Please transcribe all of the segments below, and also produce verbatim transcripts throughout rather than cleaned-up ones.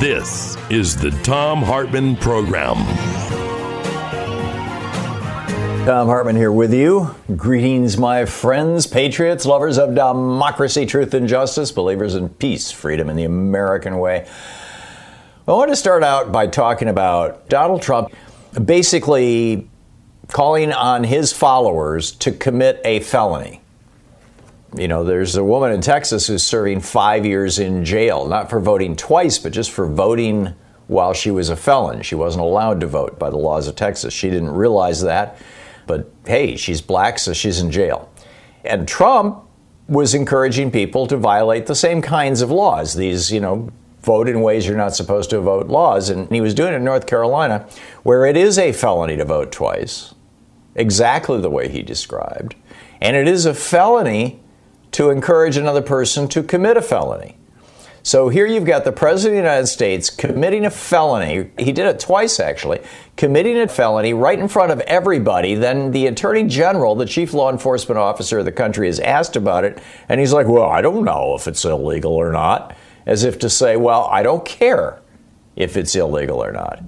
This is the Thom Hartmann Program. Thom Hartmann here with you. Greetings, my friends, patriots, lovers of democracy, truth, and justice, believers in peace, freedom, and the American way. I want to start out by talking about Donald Trump basically calling on his followers to commit a felony. You know, there's a woman in Texas who's serving five years in jail, not for voting twice, but just for voting while she was a felon. She wasn't allowed to vote by the laws of Texas. She didn't realize that. But hey, she's black, so she's in jail. And Trump was encouraging people to violate the same kinds of laws, these, you know, vote in ways you're not supposed to vote laws. And he was doing it in North Carolina, where it is a felony to vote twice, exactly the way he described. And it is a felony to encourage another person to commit a felony. So here you've got the President of the United States committing a felony. He did it twice, actually, committing a felony right in front of everybody. Then the Attorney General, the chief law enforcement officer of the country, is asked about it. And he's like, well, I don't know if it's illegal or not, as if to say, well, I don't care if it's illegal or not.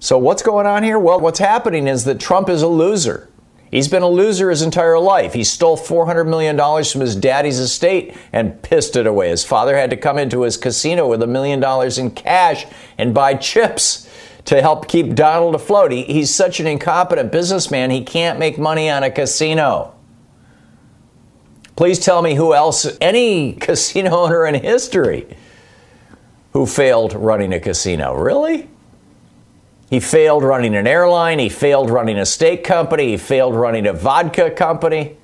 So what's going on here? Well, what's happening is that Trump is a loser. He's been a loser his entire life. He stole four hundred million dollars from his daddy's estate and pissed it away. His father had to come into his casino with a million dollars in cash and buy chips to help keep Donald afloat. He, he's such an incompetent businessman, he can't make money on a casino. Please tell me who else, any casino owner in history who failed running a casino. Really? He failed running an airline. He failed running a steak company. He failed running a vodka company.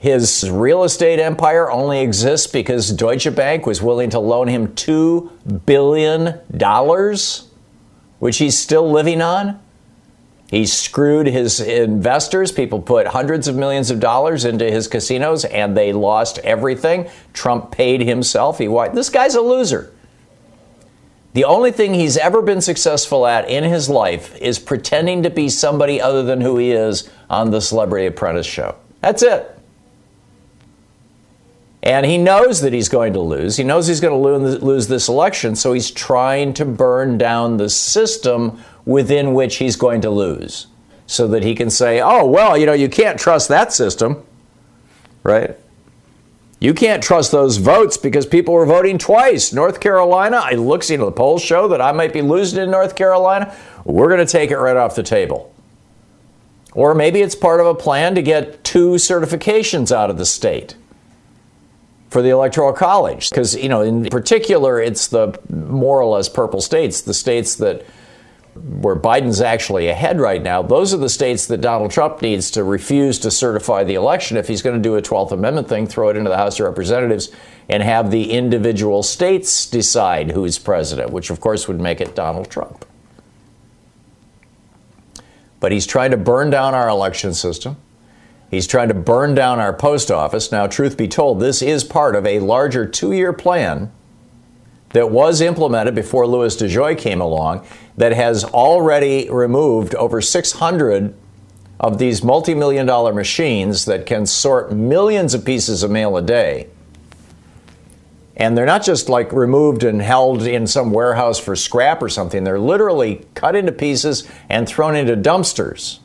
His real estate empire only exists because Deutsche Bank was willing to loan him two billion dollars, which he's still living on. He screwed his investors. People put hundreds of millions of dollars into his casinos, and they lost everything. Trump paid himself. He won. This guy's a loser. The only thing he's ever been successful at in his life is pretending to be somebody other than who he is on the Celebrity Apprentice show. That's it. And he knows that he's going to lose. He knows he's going to lose this election, so he's trying to burn down the system within which he's going to lose so that he can say, oh, well, you know, you can't trust that system, right? You can't trust those votes because people were voting twice. North Carolina, it looks, you know, the polls show that I might be losing in North Carolina. We're going to take it right off the table. Or maybe it's part of a plan to get two certifications out of the state for the Electoral College. Because, you know, in particular, it's the more or less purple states, the states that where Biden's actually ahead right now, those are the states that Donald Trump needs to refuse to certify the election. If he's going to do a twelfth Amendment thing, throw it into the House of Representatives and have the individual states decide who's president, which, of course, would make it Donald Trump. But he's trying to burn down our election system. He's trying to burn down our post office. Now, truth be told, this is part of a larger two-year plan that was implemented before Louis DeJoy came along that has already removed over six hundred of these multi-million dollar machines that can sort millions of pieces of mail a day. And they're not just like removed and held in some warehouse for scrap or something. They're literally cut into pieces and thrown into dumpsters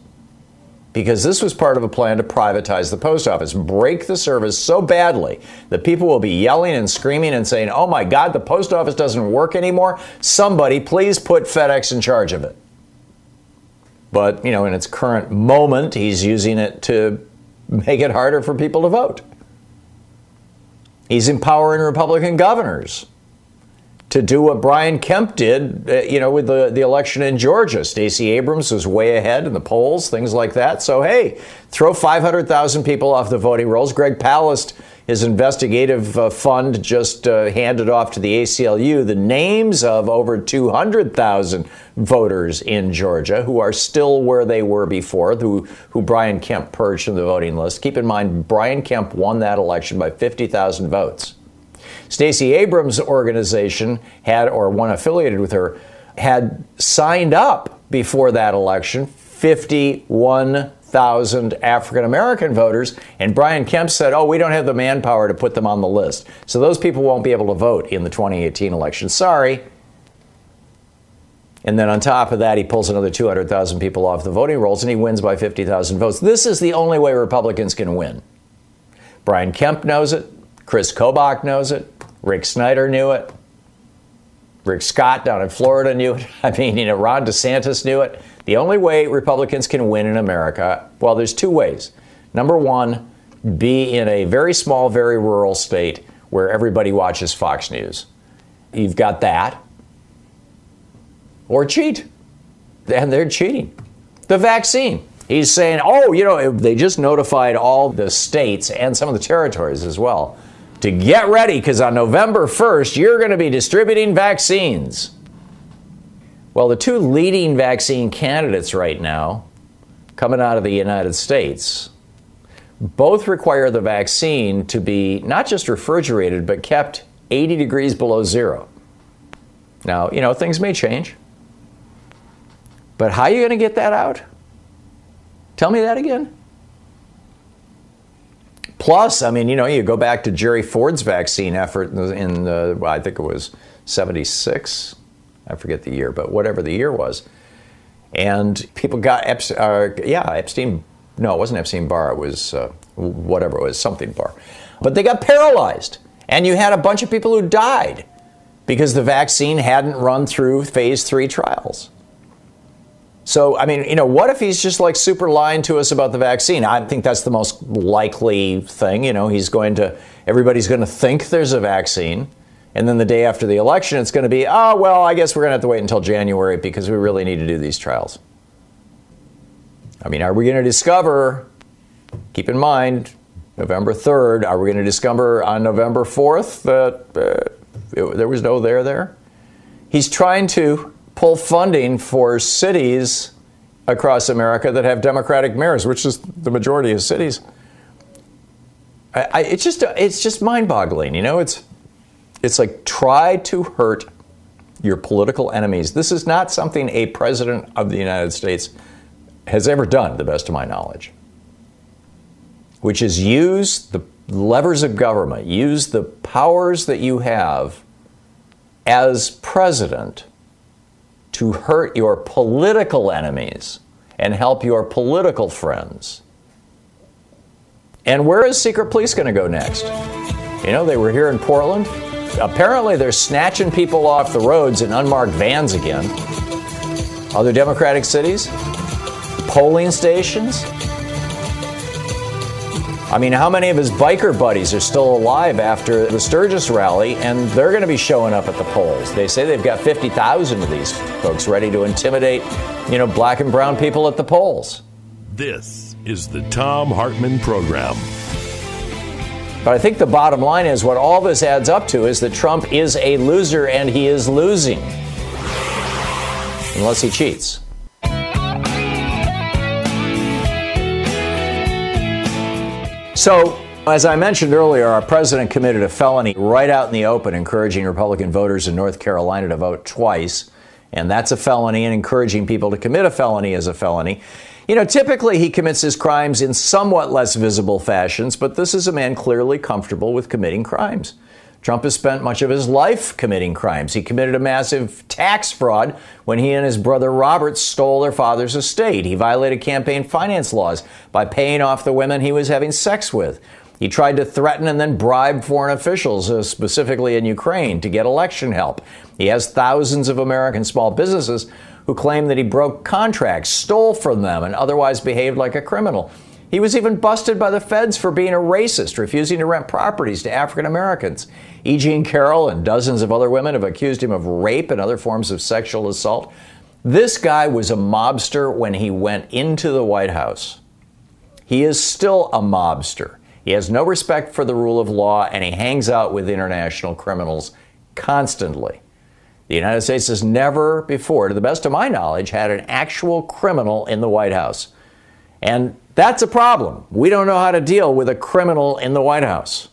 because this was part of a plan to privatize the post office, break the service so badly that people will be yelling and screaming and saying, oh my God, the post office doesn't work anymore. Somebody please put FedEx in charge of it. But, you know, in its current moment, he's using it to make it harder for people to vote. He's empowering Republican governors to do what Brian Kemp did, you know, with the, the election in Georgia. Stacey Abrams was way ahead in the polls, things like that. So, hey, throw five hundred thousand people off the voting rolls. Greg Palast, his investigative uh, fund, just uh, handed off to the A C L U the names of over two hundred thousand voters in Georgia who are still where they were before, who, who Brian Kemp purged from the voting list. Keep in mind, Brian Kemp won that election by fifty thousand votes. Stacey Abrams' organization had, or one affiliated with her, had signed up before that election fifty-one thousand African-American voters, and Brian Kemp said, oh, we don't have the manpower to put them on the list. So those people won't be able to vote in the twenty eighteen election. Sorry. And then on top of that, he pulls another two hundred thousand people off the voting rolls, and he wins by fifty thousand votes. This is the only way Republicans can win. Brian Kemp knows it. Chris Kobach knows it. Rick Snyder knew it. Rick Scott down in Florida knew it. I mean, you know, Ron DeSantis knew it. The only way Republicans can win in America, well, there's two ways. Number one, be in a very small, very rural state where everybody watches Fox News. You've got that. Or cheat. And they're cheating. The vaccine. He's saying, oh, you know, they just notified all the states and some of the territories as well to get ready, because on November first, you're going to be distributing vaccines. Well, the two leading vaccine candidates right now coming out of the United States both require the vaccine to be not just refrigerated, but kept eighty degrees below zero. Now, you know, things may change. But how are you going to get that out? Tell me that again. Plus, I mean, you know, you go back to Jerry Ford's vaccine effort in, uh, well, I think it was seventy-six. I forget the year, but whatever the year was. And people got, Epstein, uh, yeah, Epstein, no, it wasn't Epstein-Barr. It was uh, whatever it was, something Barr. But they got paralyzed. And you had a bunch of people who died because the vaccine hadn't run through phase three trials. So, I mean, you know, what if he's just like super lying to us about the vaccine? I think that's the most likely thing. You know, he's going to, everybody's going to think there's a vaccine. And then the day after the election, it's going to be, oh, well, I guess we're going to have to wait until January because we really need to do these trials. I mean, are we going to discover, keep in mind, November third, are we going to discover on November fourth that uh, it, there was no there there? He's trying to pull funding for cities across America that have Democratic mayors, which is the majority of cities. I, I, it's just it's just mind-boggling, you know. It's it's like try to hurt your political enemies. This is not something a president of the United States has ever done, to the best of my knowledge, which is use the levers of government, use the powers that you have as president to hurt your political enemies and help your political friends. And where is secret police going to go next? You know, they were here in Portland. Apparently they're snatching people off the roads in unmarked vans again. Other Democratic cities? Polling stations? I mean, how many of his biker buddies are still alive after the Sturgis rally, and they're going to be showing up at the polls? They say they've got fifty thousand of these folks ready to intimidate, you know, black and brown people at the polls. This is the Thom Hartmann Program. But I think the bottom line is what all this adds up to is that Trump is a loser, and he is losing. Unless he cheats. So, as I mentioned earlier, our president committed a felony right out in the open, encouraging Republican voters in North Carolina to vote twice. And that's a felony, and encouraging people to commit a felony is a felony. You know, typically he commits his crimes in somewhat less visible fashions, but this is a man clearly comfortable with committing crimes. Trump has spent much of his life committing crimes. He committed a massive tax fraud when he and his brother Robert stole their father's estate. He violated campaign finance laws by paying off the women he was having sex with. He tried to threaten and then bribe foreign officials, uh, specifically in Ukraine, to get election help. He has thousands of American small businesses who claim that he broke contracts, stole from them, and otherwise behaved like a criminal. He was even busted by the feds for being a racist, refusing to rent properties to African-Americans. E. Jean Carroll and dozens of other women have accused him of rape and other forms of sexual assault. This guy was a mobster when he went into the White House. He is still a mobster. He has no respect for the rule of law, and he hangs out with international criminals constantly. The United States has never before, to the best of my knowledge, had an actual criminal in the White House. And that's a problem. We don't know how to deal with a criminal in the White House.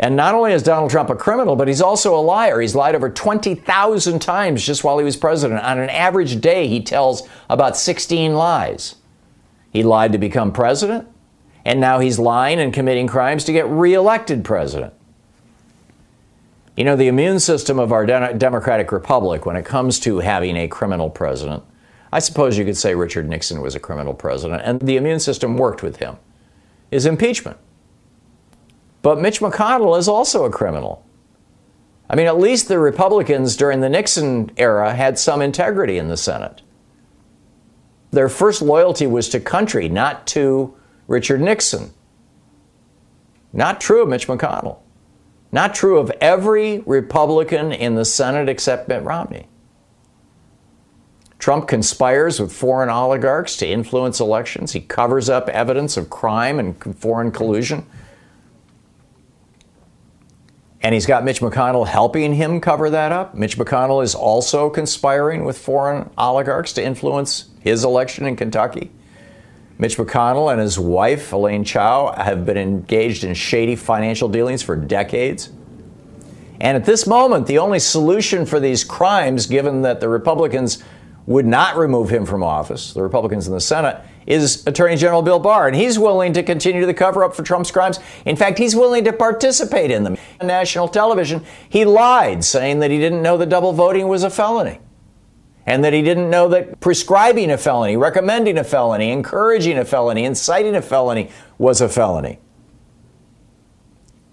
And not only is Donald Trump a criminal, but he's also a liar. He's lied over twenty thousand times just while he was president. On an average day, he tells about sixteen lies. He lied to become president, and now he's lying and committing crimes to get reelected president. You know, the immune system of our democratic republic, when it comes to having a criminal president, I suppose you could say Richard Nixon was a criminal president, and the immune system worked with him, is impeachment. But Mitch McConnell is also a criminal. I mean, at least the Republicans during the Nixon era had some integrity in the Senate. Their first loyalty was to country, not to Richard Nixon. Not true of Mitch McConnell. Not true of every Republican in the Senate except Mitt Romney. Trump conspires with foreign oligarchs to influence elections. He covers up evidence of crime and foreign collusion. And he's got Mitch McConnell helping him cover that up. Mitch McConnell is also conspiring with foreign oligarchs to influence his election in Kentucky. Mitch McConnell and his wife, Elaine Chao, have been engaged in shady financial dealings for decades. And at this moment, the only solution for these crimes, given that the Republicans would not remove him from office, the Republicans in the Senate, is Attorney General Bill Barr. And he's willing to continue the cover-up for Trump's crimes. In fact, he's willing to participate in them. On national television, he lied, saying that he didn't know that double voting was a felony. And that he didn't know that prescribing a felony, recommending a felony, encouraging a felony, inciting a felony was a felony.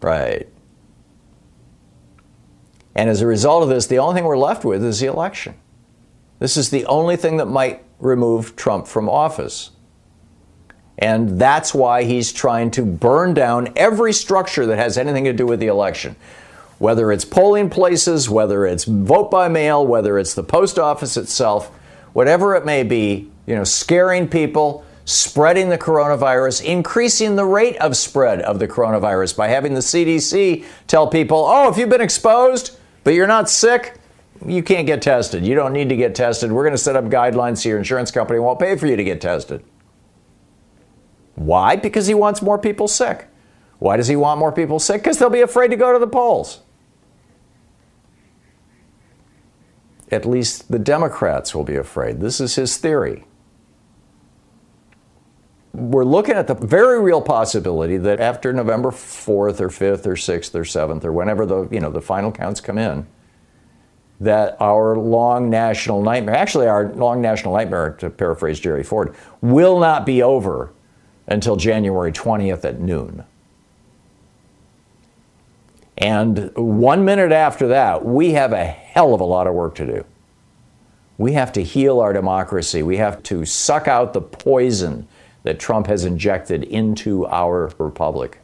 Right. And as a result of this, the only thing we're left with is the election. This is the only thing that might remove Trump from office. And that's why he's trying to burn down every structure that has anything to do with the election. Whether it's polling places, whether it's vote by mail, whether it's the post office itself, whatever it may be, you know, scaring people, spreading the coronavirus, increasing the rate of spread of the coronavirus by having the C D C tell people, oh, if you've been exposed, but you're not sick, you can't get tested. You don't need to get tested. We're going to set up guidelines so your insurance company won't pay for you to get tested. Why? Because he wants more people sick. Why does he want more people sick? Because they'll be afraid to go to the polls. At least the Democrats will be afraid. This is his theory. We're looking at the very real possibility that after November fourth or fifth or sixth or seventh or whenever the, you know, the final counts come in, that our long national nightmare, actually our long national nightmare, to paraphrase Jerry Ford, will not be over until January twentieth at noon. And one minute after that, we have a hell of a lot of work to do. We have to heal our democracy. We have to suck out the poison that Trump has injected into our republic.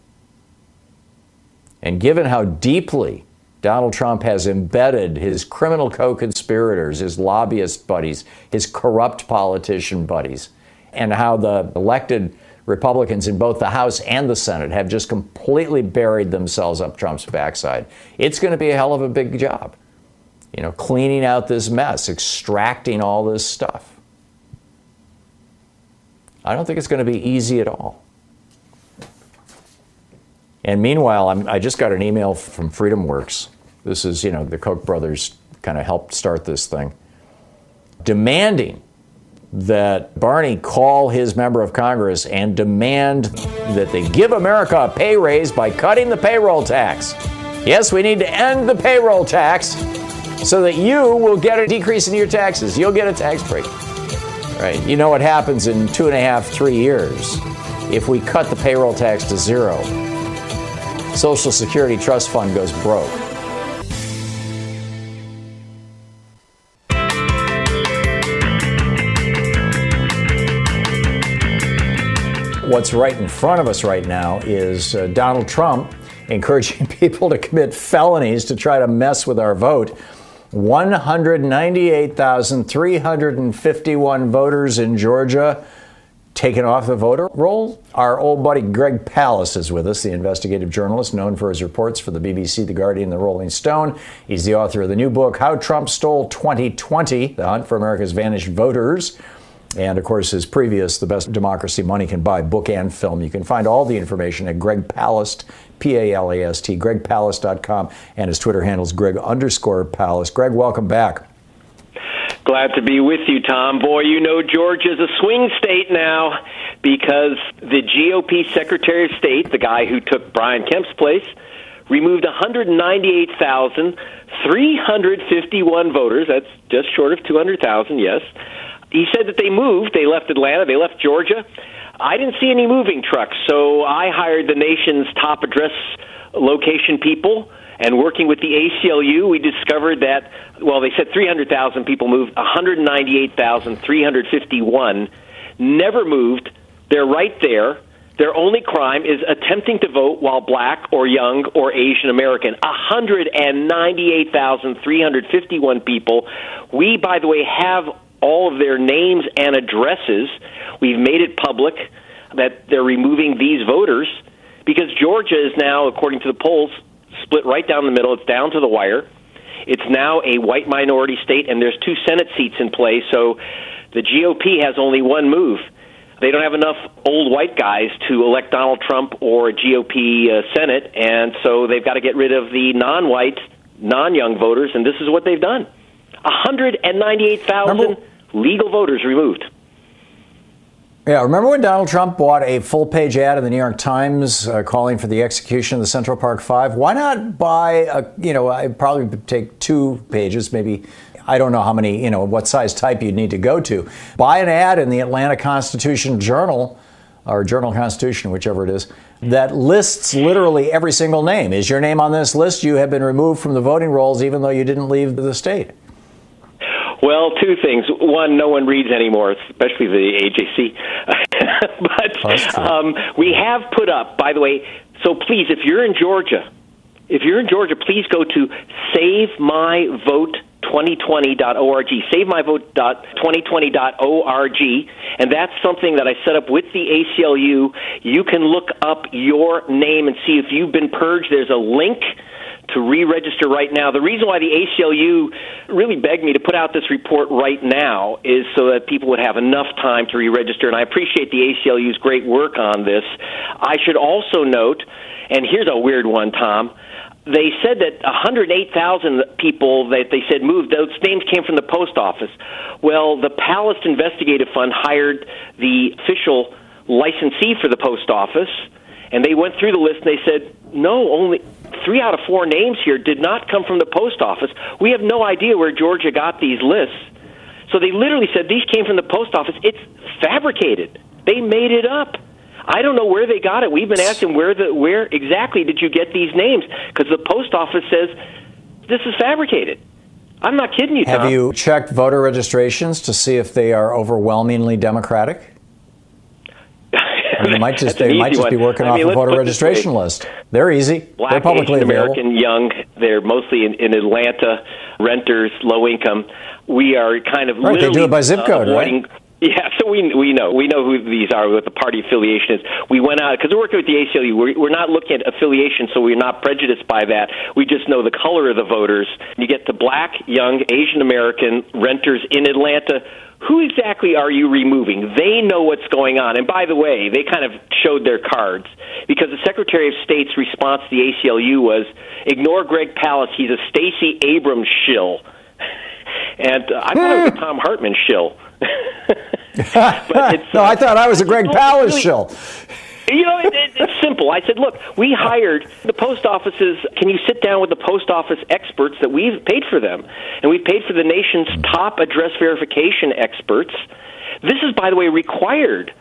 And given how deeply Donald Trump has embedded his criminal co-conspirators, his lobbyist buddies, his corrupt politician buddies, and how the elected Republicans in both the House and the Senate have just completely buried themselves up Trump's backside. It's going to be a hell of a big job, you know, cleaning out this mess, extracting all this stuff. I don't think it's going to be easy at all. And meanwhile, I'm, I just got an email from FreedomWorks. This is, you know, the Koch brothers kind of helped start this thing, demanding that Barney call his member of Congress and demand that they give America a pay raise by cutting the payroll tax. Yes, we need to end the payroll tax so that you will get a decrease in your taxes. You'll get a tax break. Right. You know what happens in two and a half, three years if we cut the payroll tax to zero. Social Security Trust Fund goes broke. What's right in front of us right now is uh, Donald Trump encouraging people to commit felonies to try to mess with our vote. one hundred ninety-eight thousand three hundred fifty-one voters in Georgia taken off the voter roll. Our old buddy Greg Palast is with us, the investigative journalist known for his reports for the B B C, The Guardian, The Rolling Stone. He's the author of the new book, How Trump Stole twenty twenty, The Hunt for America's Vanished Voters. And, of course, his previous The Best Democracy Money Can Buy book and film. You can find all the information at Greg Palast, P A L A S T, greg palast dot com, and his Twitter handle is Greg underscore Palast. Greg, welcome back. Glad to be with you, Tom. Boy, you know Georgia's a swing state now because the G O P Secretary of State, the guy who took Brian Kemp's place, removed one hundred ninety-eight thousand three hundred fifty-one voters. That's just short of two hundred thousand, yes. He said that they moved. They left Atlanta. They left Georgia. I didn't see any moving trucks, so I hired the nation's top address location people. And working with the A C L U, we discovered that, well, they said three hundred thousand people moved. one hundred ninety-eight thousand three hundred fifty-one never moved. They're right there. Their only crime is attempting to vote while black or young or Asian American. one hundred ninety-eight thousand three hundred fifty-one people. We, by the way, have all of their names and addresses. We've made it public that they're removing these voters because Georgia is now, according to the polls, split right down the middle. It's down to the wire. It's now a white minority state, and there's two Senate seats in play, so the G O P has only one move. They don't have enough old white guys to elect Donald Trump or a G O P uh, Senate, and so they've got to get rid of the non-white, non-young voters, and this is what they've done. one hundred ninety-eight thousand legal voters removed. Yeah, remember when Donald Trump bought a full-page ad in the New York Times uh, calling for the execution of the Central Park Five? Why not buy a, you know, I'd probably take two pages, maybe, I don't know how many, you know, what size type you'd need to go to. Buy an ad in the Atlanta Constitution Journal, or Journal Constitution, whichever it is, that lists literally every single name. Is your name on this list? You have been removed from the voting rolls even though you didn't leave the state. Well, two things. One, no one reads anymore, especially the A J C. But um, we have put up, by the way, so please, if you're in Georgia, if you're in Georgia, please go to save my vote twenty twenty dot org, save my vote twenty twenty dot org, and that's something that I set up with the A C L U. You can look up your name and see if you've been purged. There's a link to re-register right now. The reason why the A C L U really begged me to put out this report right now is so that people would have enough time to re-register, and I appreciate the A C L U's great work on this. I should also note, and here's a weird one, Tom, they said that one hundred eight thousand people that they said moved, those names came from the post office. Well, the Palast Investigative Fund hired the official licensee for the post office, and they went through the list and they said, no, only three out of four names here did not come from the post office. We have no idea where Georgia got these lists. So they literally said these came from the post office. It's fabricated. They made it up. I don't know where they got it. We've been asking where the where exactly did you get these names? Because the post office says this is fabricated. I'm not kidding you, Tom. Have you checked voter registrations to see if they are overwhelmingly Democratic? I mean, they might just, they might just be working I mean, off a voter registration list. They're easy. Black, they're publicly Asian American, available. Young. They're mostly in, in Atlanta, renters, low income. We are kind of right, literally they do it by zip code, uh, avoiding, right? Yeah, so we we know we know who these are, what the party affiliation is. We went out because we're working with the A C L U. We're, we're not looking at affiliation, so we're not prejudiced by that. We just know the color of the voters. You get the black, young, Asian American renters in Atlanta. Who exactly are you removing? They know what's going on. And by the way, they kind of showed their cards because the Secretary of State's response to the A C L U was, ignore Greg Palast. He's a Stacey Abrams shill. And uh, I thought it was a Thom Hartmann shill. But it's, no, I thought I was a Greg Palast shill. You know, it, it, it's simple. I said, look, we hired the post offices. Can you sit down with the post office experts that we've paid for them? And we've paid for the nation's top address verification experts. This is, by the way, required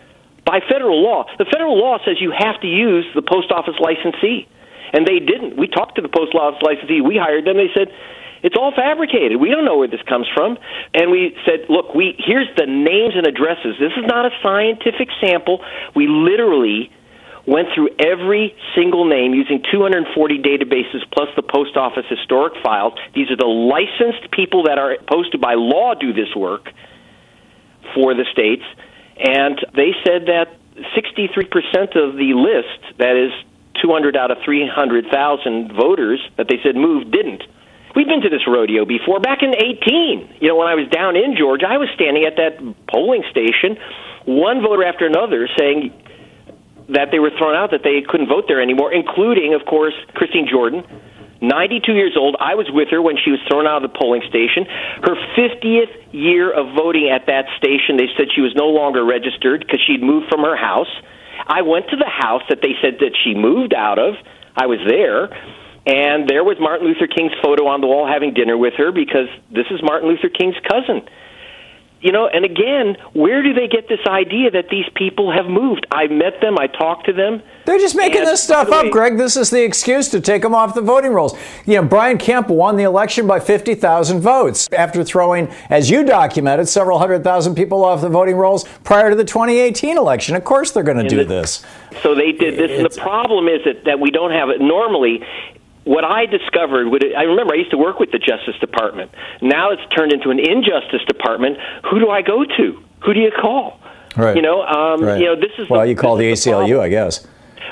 by federal law. The federal law says you have to use the post office licensee. And they didn't. We talked to the post office licensee. We hired them. They said, it's all fabricated. We don't know where this comes from. And we said, look, we here's the names and addresses. This is not a scientific sample. We literally went through every single name using two hundred forty databases plus the post office historic files. These are the licensed people that are posted by law do this work for the states. And they said that sixty-three percent of the list, that is two hundred out of three hundred thousand voters that they said moved, didn't. We've been to this rodeo before. Back in eighteen, you know, when I was down in Georgia, I was standing at that polling station, one voter after another saying that they were thrown out, that they couldn't vote there anymore, including, of course, Christine Jordan, ninety-two years old. I was with her when she was thrown out of the polling station. Her fiftieth year of voting at that station, they said she was no longer registered because she'd moved from her house. I went to the house that they said that she moved out of. I was there. And there was Martin Luther King's photo on the wall having dinner with her because this is Martin Luther King's cousin. You know, and again, where do they get this idea that these people have moved? I met them. I talked to them. They're just making and, this stuff up, way, Greg. This is the excuse to take them off the voting rolls. You know, Brian Kemp won the election by fifty thousand votes after throwing, as you documented, several hundred thousand people off the voting rolls prior to the twenty eighteen election. Of course they're going to do the, this. So they did this. It's, and the problem is that, that we don't have it normally. What I discovered, I remember I used to work with the Justice Department. Now it's turned into an injustice department. Who do I go to? Who do you call? Right. You know, um, right. you know, this is. Well, the, you call the A C L U, the I guess.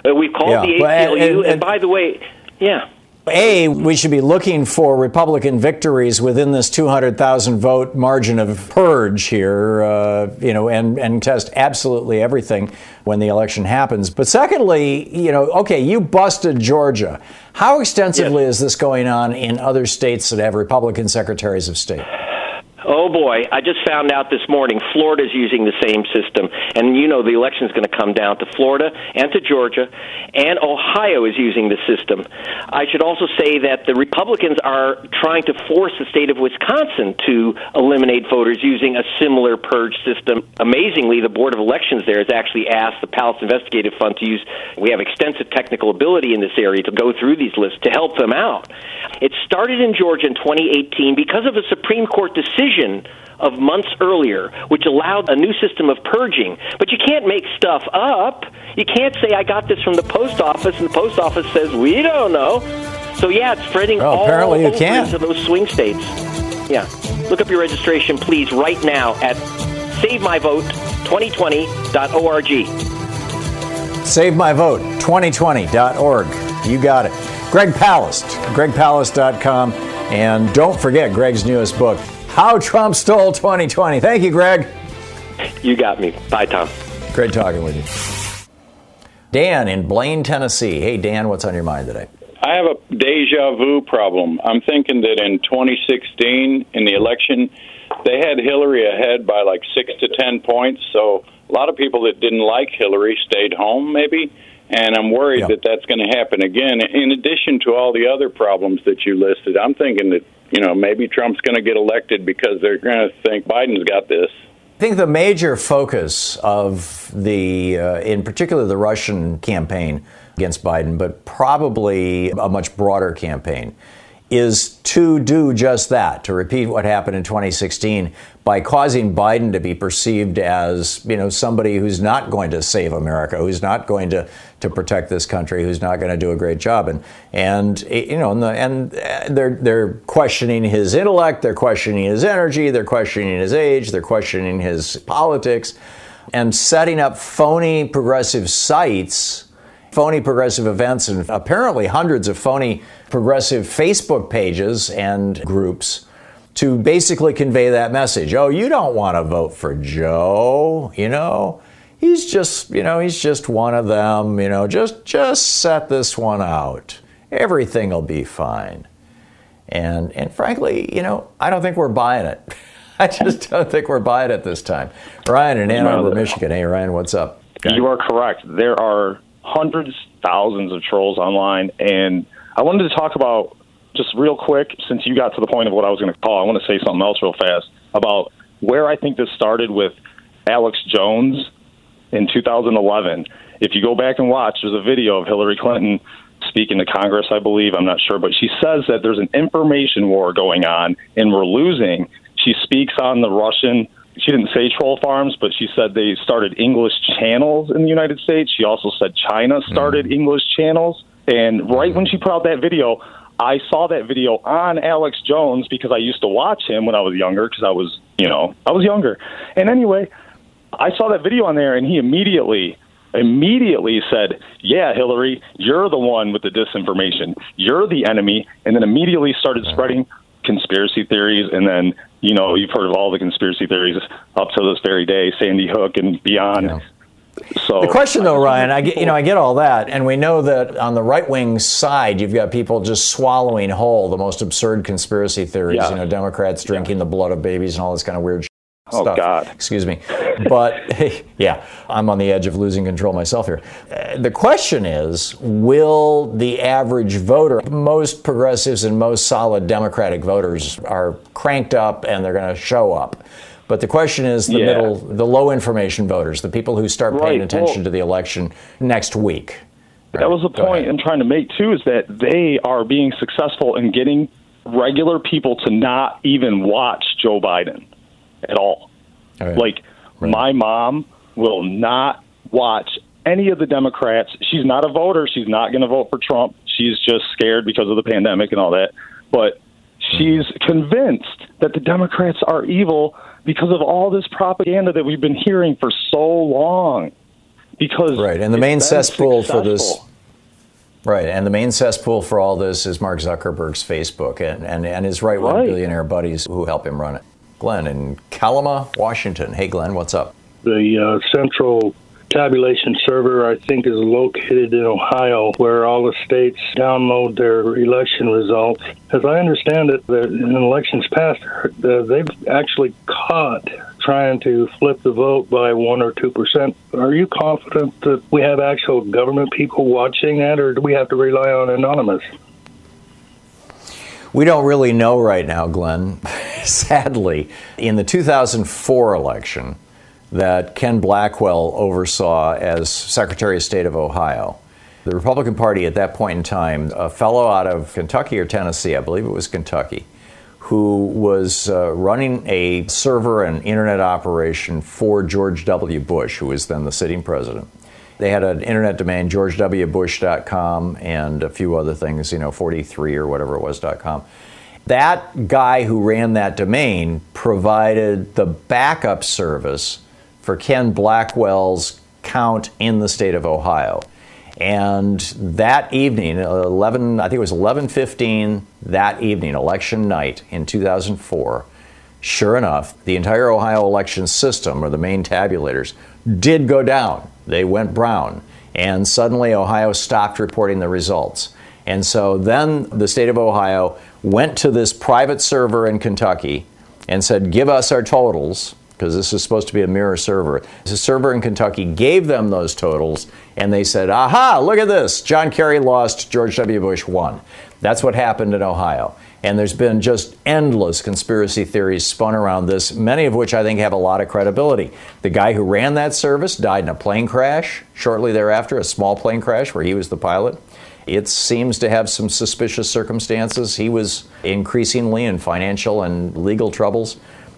We called yeah. the A C L U, and, and, and, and by the way, yeah. A, we should be looking for Republican victories within this two hundred thousand vote margin of purge here, uh, you know, and, and test absolutely everything when the election happens. But secondly, you know, okay, you busted Georgia. How extensively yes. is this going on in other states that have Republican secretaries of state? Oh, boy. I just found out this morning Florida's using the same system. And, you know, the election's going to come down to Florida and to Georgia. And Ohio is using the system. I should also say that the Republicans are trying to force the state of Wisconsin to eliminate voters using a similar purge system. Amazingly, the Board of Elections there has actually asked the Palace Investigative Fund to use – we have extensive technical ability in this area to go through these lists to help them out. It started in Georgia in twenty eighteen because of a Supreme Court decision of months earlier, which allowed a new system of purging. But you can't make stuff up. You can't say, I got this from the post office, and the post office says, we don't know. So, yeah, it's spreading well, all apparently over you can. to those swing states. Yeah. Look up your registration, please, right now at save my vote twenty twenty dot org. save my vote twenty twenty dot org. You got it. Greg Palast, greg palast dot com. And don't forget Greg's newest book, How Trump Stole twenty twenty. Thank you, Greg. You got me. Bye, Tom. Great talking with you. Dan in Blaine, Tennessee. Hey, Dan, what's on your mind today? I have a deja vu problem. I'm thinking that in twenty sixteen, in the election, they had Hillary ahead by like six to ten points. So a lot of people that didn't like Hillary stayed home, maybe. And I'm worried yep. that that's going to happen again. In addition to all the other problems that you listed, I'm thinking that, you know, maybe Trump's going to get elected because they're going to think Biden's got this. I think the major focus of the, uh, in particular, the Russian campaign against Biden, but probably a much broader campaign, is to do just that, to repeat what happened in twenty sixteen by causing Biden to be perceived as, you know, somebody who's not going to save America, who's not going to, to protect this country, who's not going to do a great job. And, and you know, and, the, and they're, they're questioning his intellect, they're questioning his energy, they're questioning his age, they're questioning his politics, and setting up phony progressive sites, phony progressive events, and apparently hundreds of phony progressive Facebook pages and groups to basically convey that message. Oh, you don't want to vote for Joe, you know, he's just, you know, he's just one of them, you know, just just set this one out. Everything will be fine. And and frankly, you know, I don't think we're buying it. I just don't think we're buying it this time. Ryan in Ann Arbor, Michigan. Hey, Ryan, what's up? You are correct. There are hundreds, thousands of trolls online. And I wanted to talk about, just real quick, since you got to the point of what I was going to call, I want to say something else real fast about where I think this started with Alex Jones in two thousand eleven. If you go back and watch, there's a video of Hillary Clinton speaking to Congress, I believe. I'm not sure. But she says that there's an information war going on and we're losing. She speaks on the Russian. She didn't say troll farms, but she said they started English channels in the United States. She also said China started mm-hmm. English channels. And right mm-hmm. when she put out that video, I saw that video on Alex Jones because I used to watch him when I was younger because I was, you know, I was younger. And anyway, I saw that video on there and he immediately, immediately said, yeah, Hillary, you're the one with the disinformation. You're the enemy. And then immediately started spreading conspiracy theories. And then, you know, you've heard of all the conspiracy theories up to this very day, Sandy Hook and beyond. Yeah. So, the question, though, Ryan, I get, you know, I get all that. And we know that on the right wing side, you've got people just swallowing whole the most absurd conspiracy theories, yeah. you know, Democrats drinking yeah. the blood of babies and all this kind of weird oh, stuff. Oh, God. Excuse me. But hey, yeah, I'm on the edge of losing control myself here. Uh, the question is, will the average voter, most progressives and most solid Democratic voters are cranked up and they're going to show up. But the question is the yeah. middle, the low information voters, the people who start paying right. attention well, to the election next week. Right? That was the Go point ahead. I'm trying to make, too, is that they are being successful in getting regular people to not even watch Joe Biden at all. Oh, yeah. Like right. my mom will not watch any of the Democrats. She's not a voter. She's not going to vote for Trump. She's just scared because of the pandemic and all that. But she's mm. convinced that the Democrats are evil because of all this propaganda that we've been hearing for so long. Because right, and the main cesspool successful. for this, right, and the main cesspool for all this is Mark Zuckerberg's Facebook and, and, and his right-wing right. billionaire buddies who help him run it. Glenn in Kalama, Washington. Hey, Glenn, what's up? The uh, central tabulation server, I think, is located in Ohio, where all the states download their election results. As I understand it, in elections past, they've actually caught trying to flip the vote by one or two percent. Are you confident that we have actual government people watching that, or do we have to rely on anonymous? We don't really know right now, Glenn. Sadly, in the two thousand four election, that Ken Blackwell oversaw as Secretary of State of Ohio. The Republican Party at that point in time, a fellow out of Kentucky or Tennessee, I believe it was Kentucky, who was uh, running a server and internet operation for George W. Bush, who was then the sitting president. They had an internet domain, george w bush dot com, and a few other things, you know, forty-three or whatever it was, .com. That guy who ran that domain provided the backup service for Ken Blackwell's count in the state of Ohio. And that evening, eleven I think it was eleven fifteen that evening, election night in two thousand four, sure enough, the entire Ohio election system, or the main tabulators, did go down. They went brown. And suddenly Ohio stopped reporting the results. And so then the state of Ohio went to this private server in Kentucky and said, give us our totals, because this is supposed to be a mirror server. The server in Kentucky gave them those totals, and they said, aha, look at this. John Kerry lost, George W. Bush won. That's what happened in Ohio. And there's been just endless conspiracy theories spun around this, many of which I think have a lot of credibility. The guy who ran that service died in a plane crash shortly thereafter, a small plane crash where he was the pilot. It seems to have some suspicious circumstances. He was increasingly in financial and legal troubles.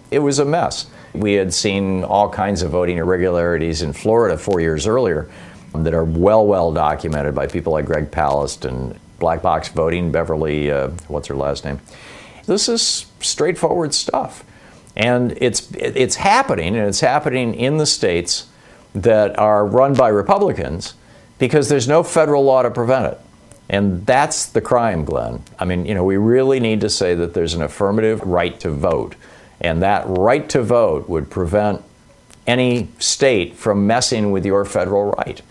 It was a mess. We had seen all kinds of voting irregularities in Florida four years earlier that are well, well documented by people like Greg Palast and Black Box Voting, Beverly, uh, what's her last name? This is straightforward stuff. And it's it's happening, and it's happening in the states that are run by Republicans because there's no federal law to prevent it. And that's the crime, Glenn. I mean, you know, we really need to say that there's an affirmative right to vote. And that right to vote would prevent any state from messing with your federal right.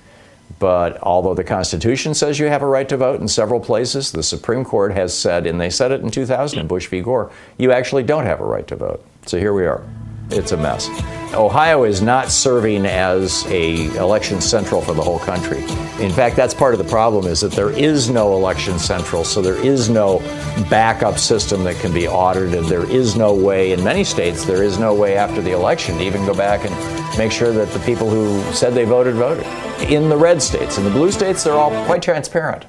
But although the Constitution says you have a right to vote in several places, the Supreme Court has said, and they said it in two thousand in Bush v. Gore, you actually don't have a right to vote. So here we are. It's a mess. Ohio is not serving as a election central for the whole country. In fact, that's part of the problem, is that there is no election central, so there is no backup system that can be audited. There is no way, in many states, there is no way after the election to even go back and make sure that the people who said they voted, voted. In the red states, in the blue states, they're all quite transparent.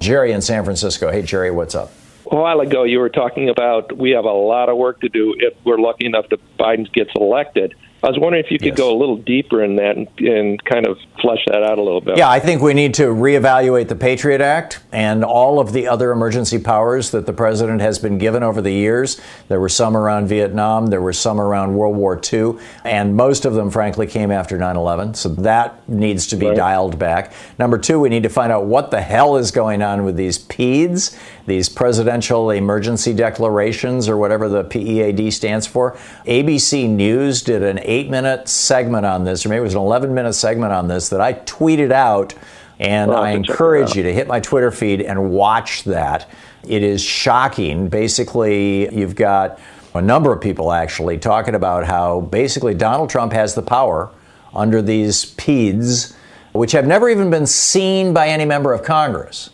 Jerry in San Francisco. Hey, Jerry, what's up? A while ago, you were talking about we have a lot of work to do if we're lucky enough that Biden gets elected. I was wondering if you could yes. go a little deeper in that and, and kind of flesh that out a little bit. Yeah, I think we need to reevaluate the Patriot Act and all of the other emergency powers that the president has been given over the years. There were some around Vietnam. There were some around World War Two. And most of them, frankly, came after nine eleven. So that needs to be right. dialed back. Number two, we need to find out what the hell is going on with these P E Ds, these presidential emergency declarations, or whatever the P E A D stands for. A B C News did an eight-minute segment on this, or maybe it was an eleven-minute segment on this that I tweeted out, and well, I encourage you to hit my Twitter feed and watch that. It is shocking. Basically, you've got a number of people actually talking about how basically Donald Trump has the power under these P E Ds, which have never even been seen by any member of Congress.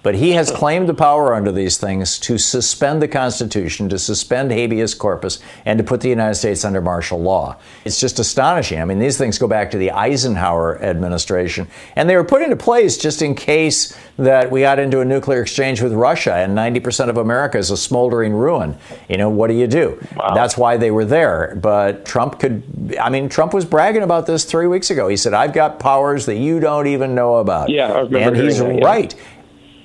But he has claimed the power under these things to suspend the Constitution, to suspend habeas corpus, and to put the United States under martial law. It's just astonishing. I mean, these things go back to the Eisenhower administration, and they were put into place just in case that we got into a nuclear exchange with Russia and ninety percent of America is a smoldering ruin. You know, what do you do? Wow. That's why they were there. But Trump could, I mean, Trump was bragging about this three weeks ago. He said, I've got powers that you don't even know about. Yeah, I remember. And he's that, yeah. right.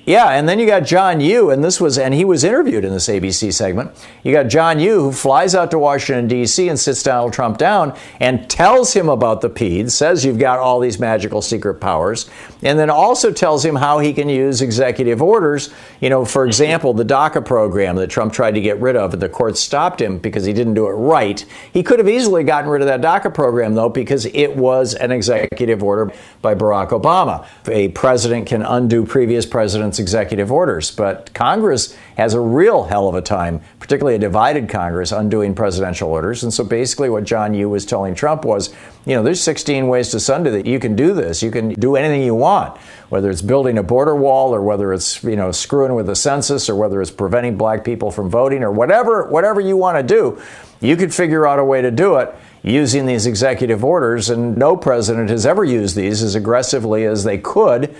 Yeah, and then you got John Yoo, and this was, and he was interviewed in this A B C segment. You got John Yoo, who flies out to Washington, D C, and sits Donald Trump down and tells him about the P E D, says you've got all these magical secret powers, and then also tells him how he can use executive orders. You know, for example, the DACA program that Trump tried to get rid of, and the court stopped him because he didn't do it right. He could have easily gotten rid of that DACA program, though, because it was an executive order by Barack Obama. A president can undo previous presidents' executive orders, but Congress has a real hell of a time, particularly a divided Congress, undoing presidential orders. And so basically what John Yoo was telling Trump was, you know, there's sixteen ways to Sunday that you can do this. You can do anything you want, whether it's building a border wall or whether it's, you know, screwing with the census or whether it's preventing black people from voting or whatever, whatever you want to do, you could figure out a way to do it using these executive orders. And no president has ever used these as aggressively as they could.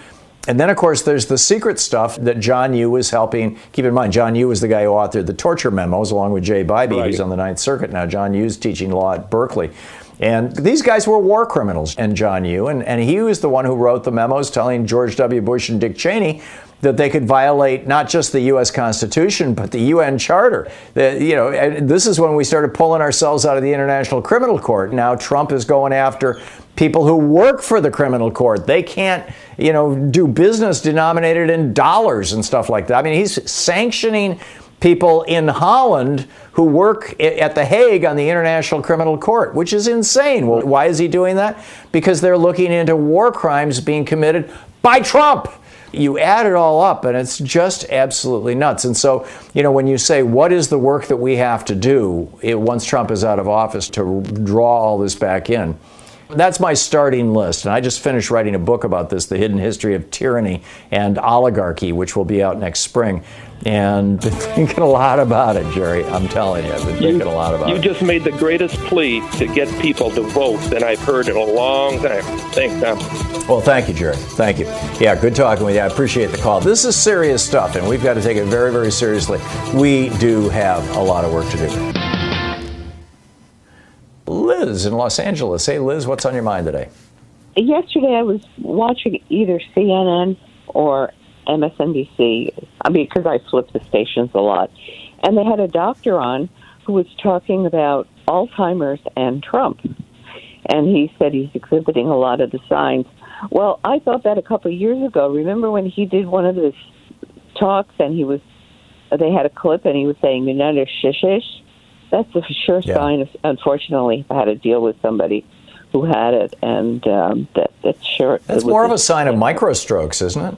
And then, of course, there's the secret stuff that John Yoo was helping. Keep in mind, John Yoo was the guy who authored the torture memos, along with Jay Bybee, right. who's on the Ninth Circuit now. John Yoo's teaching law at Berkeley. And these guys were war criminals, and John Yoo. And, and he was the one who wrote the memos telling George W. Bush and Dick Cheney that they could violate not just the U S. Constitution, but the U N Charter. The, you know, and this is when we started pulling ourselves out of the International Criminal Court. Now Trump is going after people who work for the criminal court. They can't, you know, do business denominated in dollars and stuff like that. I mean, he's sanctioning people in Holland who work at The Hague on the International Criminal Court, which is insane. Well, why is he doing that? Because they're looking into war crimes being committed by Trump. You add it all up, and it's just absolutely nuts. And so, you know, when you say, what is the work that we have to do it, once Trump is out of office to draw all this back in? That's my starting list. And I just finished writing a book about this, The Hidden History of Tyranny and Oligarchy, which will be out next spring. And been thinking a lot about it, Jerry. I'm telling you, I've been thinking you, a lot about you it. You just made the greatest plea to get people to vote than I've heard in a long time. Thanks, Tom. Well, thank you, Jerry. Thank you. Yeah, good talking with you. I appreciate the call. This is serious stuff, and we've got to take it very, very seriously. We do have a lot of work to do. Liz in Los Angeles. Hey, Liz, what's on your mind today? Yesterday I was watching either C N N or M S N B C, I mean, because I flip the stations a lot. And they had a doctor on who was talking about Alzheimer's and Trump. And he said he's exhibiting a lot of the signs. Well, I thought that a couple of years ago. Remember when he did one of his talks and he was, they had a clip and he was saying, you know, shishish. That's a sure yeah. sign of, unfortunately, how to deal with somebody who had it, and um, that, that's sure. That's more of a sign of microstrokes, isn't it?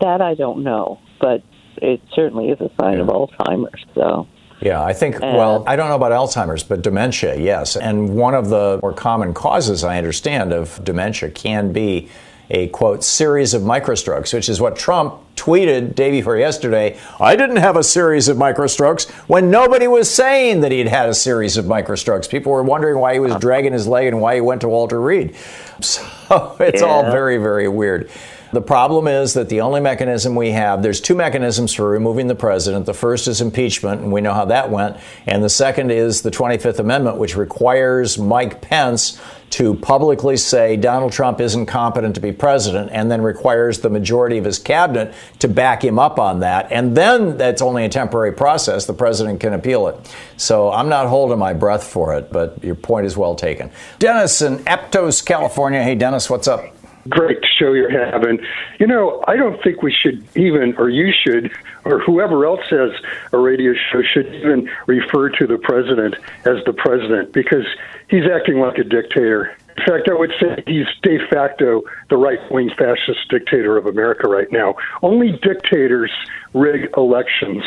That I don't know, but it certainly is a sign yeah. of Alzheimer's. So Yeah, I think, uh, well, I don't know about Alzheimer's, but dementia, yes. And one of the more common causes, I understand, of dementia can be a, quote, series of microstrokes, which is what Trump tweeted day before yesterday. I didn't have a series of microstrokes, when nobody was saying that he'd had a series of microstrokes. People were wondering why he was dragging his leg and why he went to Walter Reed. So it's yeah. all very, very weird. The problem is that the only mechanism we have, there's two mechanisms for removing the president. The first is impeachment, and we know how that went. And the second is the twenty-fifth Amendment, which requires Mike Pence to publicly say Donald Trump isn't competent to be president, and then requires the majority of his cabinet to back him up on that. And then that's only a temporary process. The president can appeal it. So I'm not holding my breath for it, but your point is well taken. Dennis in Aptos, California. Hey, Dennis, what's up? Great show you're having. You know, I don't think we should even, or you should, or whoever else has a radio show should even refer to the president as the president, because he's acting like a dictator. In fact, I would say he's de facto the right-wing fascist dictator of America right now. Only dictators rig elections,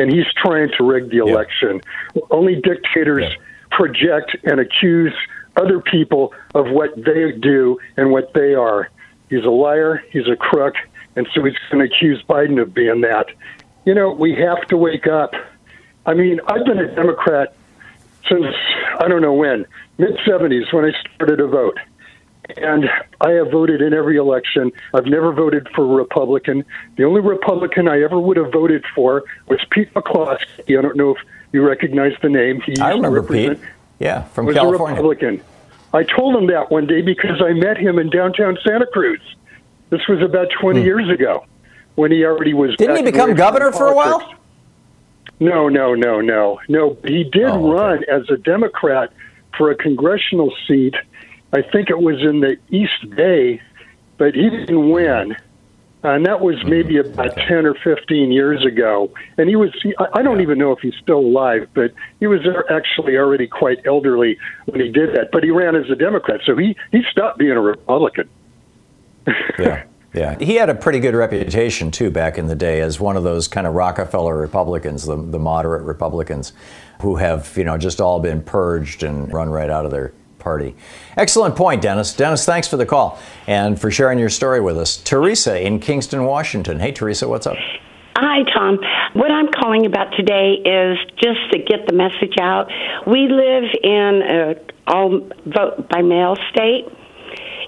and he's trying to rig the election. Yep. Only dictators yep. project and accuse other people of what they do and what they are. He's a liar, he's a crook, and so he's going to accuse Biden of being that. You know, we have to wake up. I mean, I've been a Democrat since, I don't know when, mid-seventies when I started to vote. And I have voted in every election. I've never voted for a Republican. The only Republican I ever would have voted for was Pete McCloskey. I don't know if you recognize the name. He used I remember to Pete. Yeah, from was California. A Republican. I told him that one day because I met him in downtown Santa Cruz. This was about twenty mm. years ago when he already was. Didn't he become governor for a while? No, no, no, no. No, he did oh, okay. run as a Democrat for a congressional seat. I think it was in the East Bay, but he didn't win. And that was maybe about ten or fifteen years ago. And he was, I don't even know if he's still alive, but he was actually already quite elderly when he did that. But he ran as a Democrat, so he, he stopped being a Republican. Yeah, yeah. He had a pretty good reputation, too, back in the day as one of those kind of Rockefeller Republicans, the, the moderate Republicans who have, you know, just all been purged and run right out of their party. Excellent point, Dennis. Dennis, thanks for the call and for sharing your story with us. Teresa in Kingston, Washington. Hey, Teresa, what's up? Hi, Tom. What I'm calling about today is just to get the message out. We live in a all vote by mail state,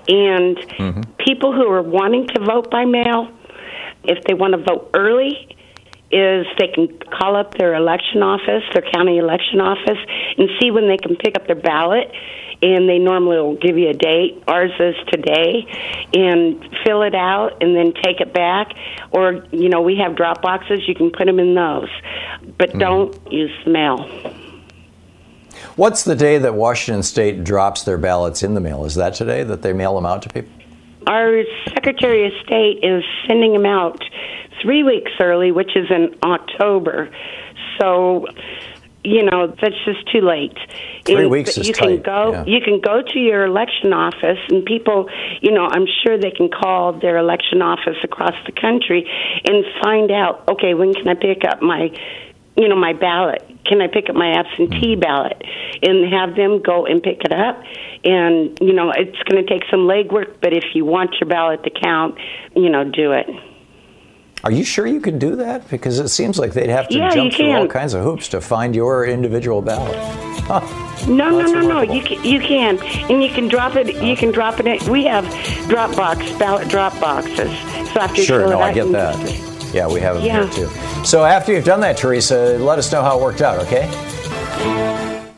and mm-hmm. people who are wanting to vote by mail, if they want to vote early, is they can call up their election office, their county election office, and see when they can pick up their ballot. And they normally will give you a date. Ours is today. And fill it out and then take it back. Or, you know, we have drop boxes. You can put them in those. But mm. don't use the mail. What's the day that Washington State drops their ballots in the mail? Is that today that they mail them out to people? Our Secretary of State is sending them out three weeks early, which is in October. So, you know, that's just too late. Three weeks is tight. You can go, yeah. you can go to your election office, and people, you know, I'm sure they can call their election office across the country and find out, okay, when can I pick up my, you know, my ballot? Can I pick up my absentee ballot? And have them go and pick it up. And, you know, it's going to take some legwork, but if you want your ballot to count, you know, do it. Are you sure you can do that? Because it seems like they'd have to yeah, jump through all kinds of hoops to find your individual ballot. Huh. No, well, no, no, remarkable. no. You can, you can, and you can drop it. You can drop it. In. We have drop box ballot drop boxes. So after sure, you no, I get that. Just, yeah, we have them yeah. here too. So after you've done that, Teresa, let us know how it worked out, okay?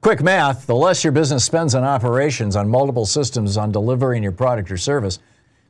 Quick math: the less your business spends on operations, on multiple systems, on delivering your product or service,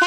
Hey,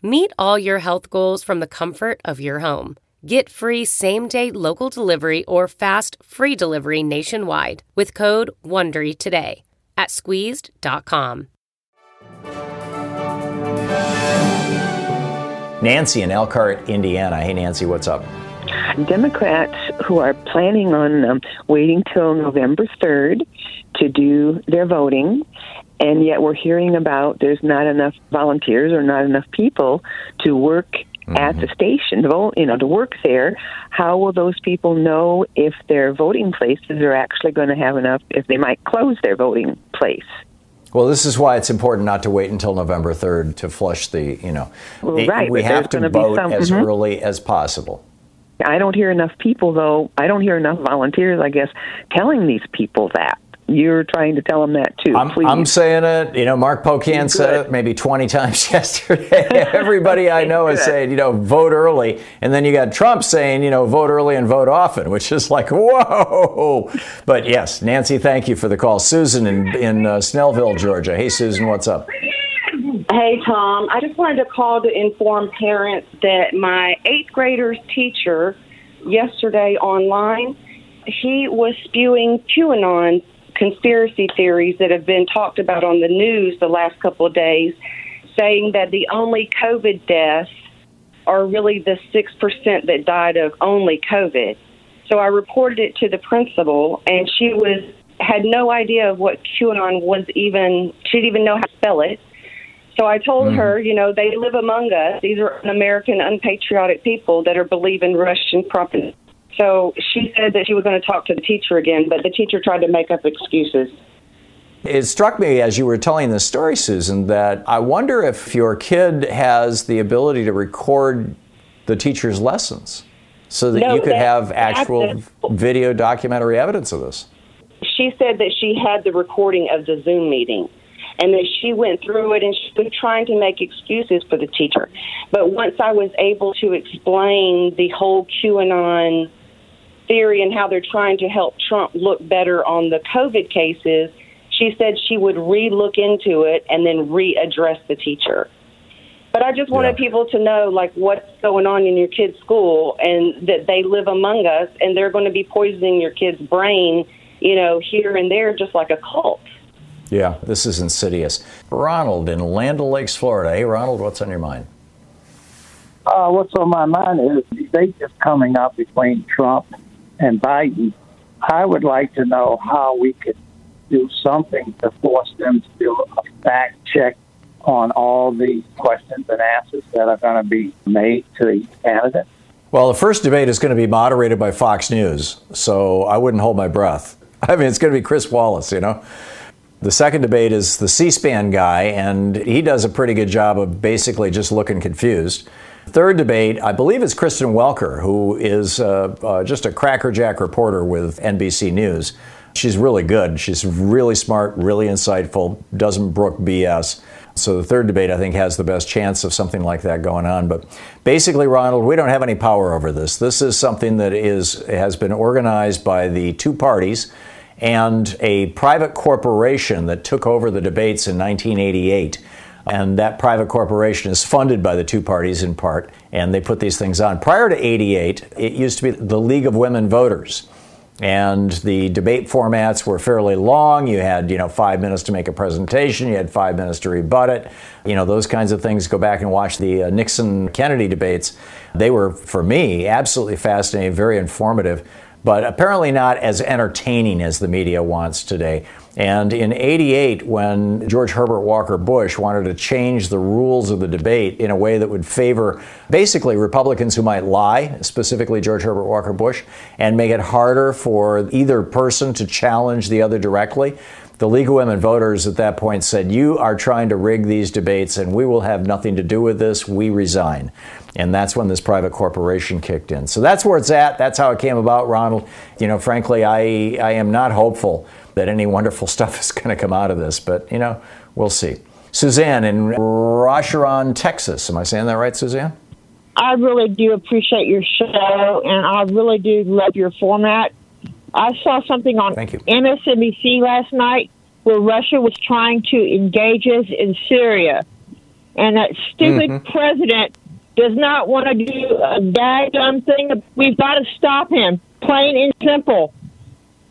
Meet all your health goals from the comfort of your home. Get free same-day local delivery or fast free delivery nationwide with code WONDERY today at squeezed dot com. Nancy in Elkhart, Indiana. Hey, Nancy, what's up? Democrats who are planning on um, waiting till November third to do their voting, and yet we're hearing about there's not enough volunteers or not enough people to work mm-hmm. at the station, to vote, you know, to work there. How will those people know if their voting places are actually going to have enough, if they might close their voting place? Well, this is why it's important not to wait until November third to flush the, you know, well, right, we have to vote some, as mm-hmm. early as possible. I don't hear enough people, though. I don't hear enough volunteers, I guess, telling these people that. You're trying to tell them that, too. I'm, I'm saying it. You know, Mark Pocan said it maybe twenty times yesterday. Everybody I know is saying, you know, vote early. And then you got Trump saying, you know, vote early and vote often, which is like, whoa. But yes, Nancy, thank you for the call. Susan in, in uh, Snellville, Georgia. Hey, Susan, what's up? Hey, Tom. I just wanted to call to inform parents that my eighth grader's teacher yesterday online, he was spewing QAnon conspiracy theories that have been talked about on the news the last couple of days, saying that the only COVID deaths are really the six percent that died of only COVID. So I reported it to the principal, and she was had no idea of what QAnon was even. She didn't even know how to spell it. So I told mm. her, you know, they live among us. These are un-American, unpatriotic people that are believing Russian propaganda. So she said that she was going to talk to the teacher again, but the teacher tried to make up excuses. It struck me as you were telling this story, Susan, that I wonder if your kid has the ability to record the teacher's lessons so that no, you could that, have actual the, video documentary evidence of this. She said that she had the recording of the Zoom meeting and that she went through it and she was trying to make excuses for the teacher. But once I was able to explain the whole QAnon theory and how they're trying to help Trump look better on the COVID cases, she said she would re-look into it and then readdress the teacher. But I just wanted yeah. people to know, like, what's going on in your kid's school, and that they live among us, and they're going to be poisoning your kid's brain, you know, here and there, just like a cult. Yeah, this is insidious. Ronald in Land O'Lakes, Florida. Hey, Ronald, what's on your mind? Uh, what's on my mind is the debate that's coming up between Trump and Biden. I would like to know how we could do something to force them to do a fact check on all the questions and answers that are going to be made to each candidate. Well, the first debate is going to be moderated by Fox News, so I wouldn't hold my breath. I mean, it's going to be Chris Wallace, you know. The second debate is the C-SPAN guy, and he does a pretty good job of basically just looking confused. Third debate, I believe, is Kristen Welker, who is uh, uh, just a crackerjack reporter with N B C News. She's really good. She's really smart, really insightful, doesn't brook B S. So the third debate, I think, has the best chance of something like that going on. But basically, Ronald, we don't have any power over this. This is something that is has been organized by the two parties and a private corporation that took over the debates in nineteen eighty-eight. And that private corporation is funded by the two parties in part, and they put these things on. Prior to eighty-eight, it used to be the League of Women Voters. And the debate formats were fairly long. You had, you know, five minutes to make a presentation. You had five minutes to rebut it. You know, those kinds of things. Go back and watch the uh, Nixon-Kennedy debates. They were, for me, absolutely fascinating, very informative, but apparently not as entertaining as the media wants today. And in eighty-eight, when George Herbert Walker Bush wanted to change the rules of the debate in a way that would favor basically Republicans who might lie, specifically George Herbert Walker Bush, and make it harder for either person to challenge the other directly, the League of Women Voters at that point said, you are trying to rig these debates and we will have nothing to do with this. We resign. And that's when this private corporation kicked in. So that's where it's at. That's how it came about, Ronald. You know, frankly, I, I am not hopeful that any wonderful stuff is going to come out of this, but, you know, we'll see. Suzanne in Rasharon, Texas. Am I saying that right, Suzanne? I really do appreciate your show, and I really do love your format. I saw something on M S N B C last night where Russia was trying to engage us in Syria, and that stupid mm-hmm. president does not want to do a daggum thing. We've got to stop him, plain and simple.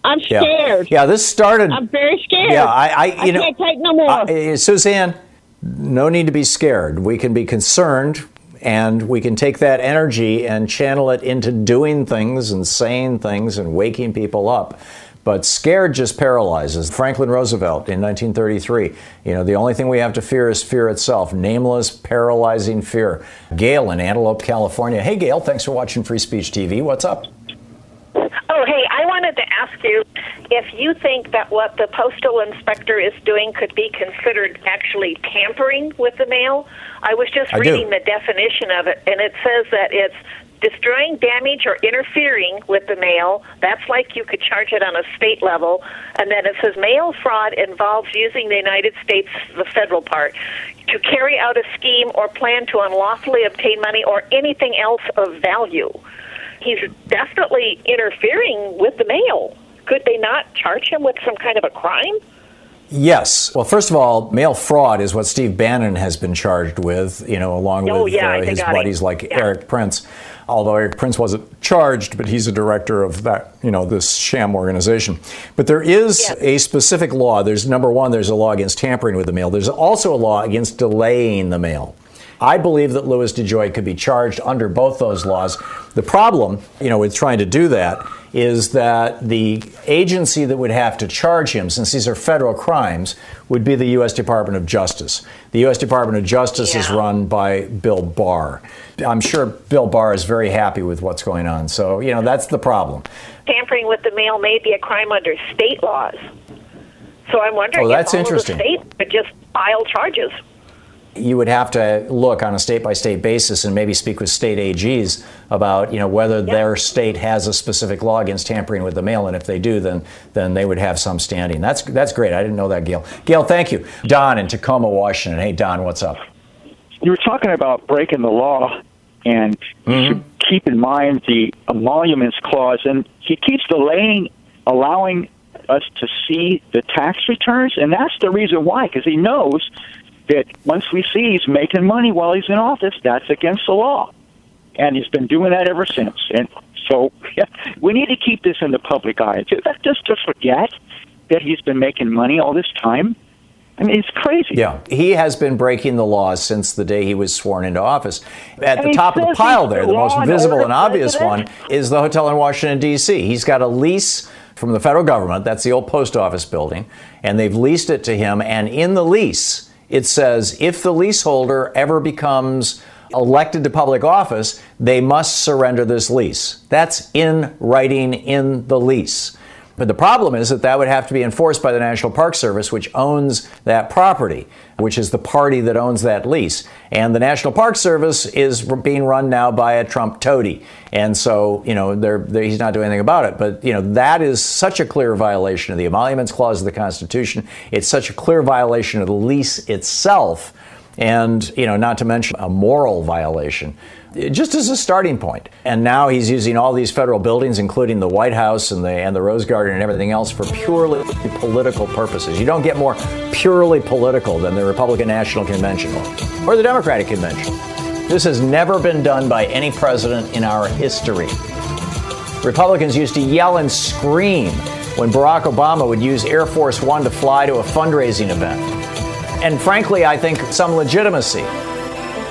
I'm scared. Yeah. yeah, this started... I'm very scared. Yeah, I, I, you know, I can't take no more. I, Suzanne, no need to be scared. We can be concerned, and we can take that energy and channel it into doing things and saying things and waking people up. But scared just paralyzes. Franklin Roosevelt in nineteen thirty-three, you know, the only thing we have to fear is fear itself. Nameless, paralyzing fear. Gail in Antelope, California. Hey, Gail, thanks for watching Free Speech T V. What's up? Oh, hey, I wanted to ask you if you think that what the postal inspector is doing could be considered actually tampering with the mail. I was just I reading do. the definition of it, and it says that it's destroying, damage, or interfering with the mail. That's like you could charge it on a state level. And then it says mail fraud involves using the United States, the federal part, to carry out a scheme or plan to unlawfully obtain money or anything else of value. He's definitely interfering with the mail. Could they not charge him with some kind of a crime? Yes. Well, first of all, mail fraud is what Steve Bannon has been charged with, you know, along oh, with yeah, uh, his buddies it. like yeah. Eric Prince. Although Eric Prince wasn't charged, but he's a director of that, you know, this sham organization. But there is yes. a specific law. There's number one, there's a law against tampering with the mail. There's also a law against delaying the mail. I believe that Louis DeJoy could be charged under both those laws. The problem, you know, with trying to do that is that the agency that would have to charge him, since these are federal crimes, would be the U S Department of Justice. The U S Department of Justice yeah. is run by Bill Barr. I'm sure Bill Barr is very happy with what's going on. So, you know, that's the problem. Tampering with the mail may be a crime under state laws. So I'm wondering oh, that's if all interesting. Of the states would just file charges. You would have to look on a state-by-state basis and maybe speak with state A Gs about, you know, whether yeah. their state has a specific law against tampering with the mail, and if they do, then then they would have some standing. That's that's great. I didn't know that, Gail. Gail, thank you. Don in Tacoma, Washington. Hey, Don, what's up? You were talking about breaking the law, and mm-hmm. you should keep in mind the emoluments clause, and he keeps delaying, allowing us to see the tax returns, and that's the reason why, because he knows that once we see he's making money while he's in office, that's against the law. And he's been doing that ever since. And so yeah, we need to keep this in the public eye. Just to forget that he's been making money all this time. I mean, it's crazy. Yeah, he has been breaking the law since the day he was sworn into office. At and the top of the pile there, the most visible and obvious one is the hotel in Washington, D C. He's got a lease from the federal government. That's the old post office building. And they've leased it to him. And in the lease, it says if the leaseholder ever becomes elected to public office, they must surrender this lease. That's in writing in the lease. But the problem is that that would have to be enforced by the National Park Service, which owns that property, which is the party that owns that lease. And the National Park Service is being run now by a Trump toady. And so, you know, they're, they're, he's not doing anything about it. But, you know, that is such a clear violation of the Emoluments Clause of the Constitution. It's such a clear violation of the lease itself. And, you know, not to mention a moral violation, just as a starting point. And now he's using all these federal buildings, including the White House and the and the Rose Garden and everything else, for purely political purposes. You don't get more purely political than the Republican National Convention or the Democratic Convention. This has never been done by any president in our history. Republicans used to yell and scream when Barack Obama would use Air Force One to fly to a fundraising event. And frankly, I think some legitimacy.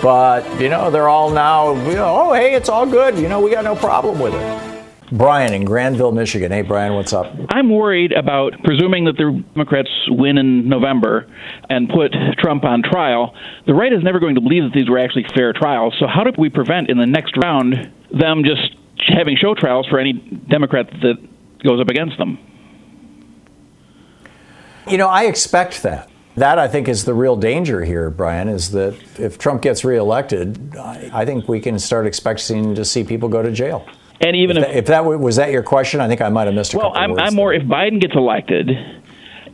But, you know, they're all now, you know, oh, hey, it's all good. You know, we got no problem with it. Brian in Granville, Michigan. Hey, Brian, what's up? I'm worried about presuming that the Democrats win in November and put Trump on trial. The right is never going to believe that these were actually fair trials. So how do we prevent in the next round them just having show trials for any Democrat that goes up against them? You know, I expect that. That, I think, is the real danger here, Brian, is that if Trump gets reelected, I think we can start expecting to see people go to jail. And even if, if, that, if that was that your question, I think I might have missed a well, couple I'm, words. Well, I'm more, if Biden gets elected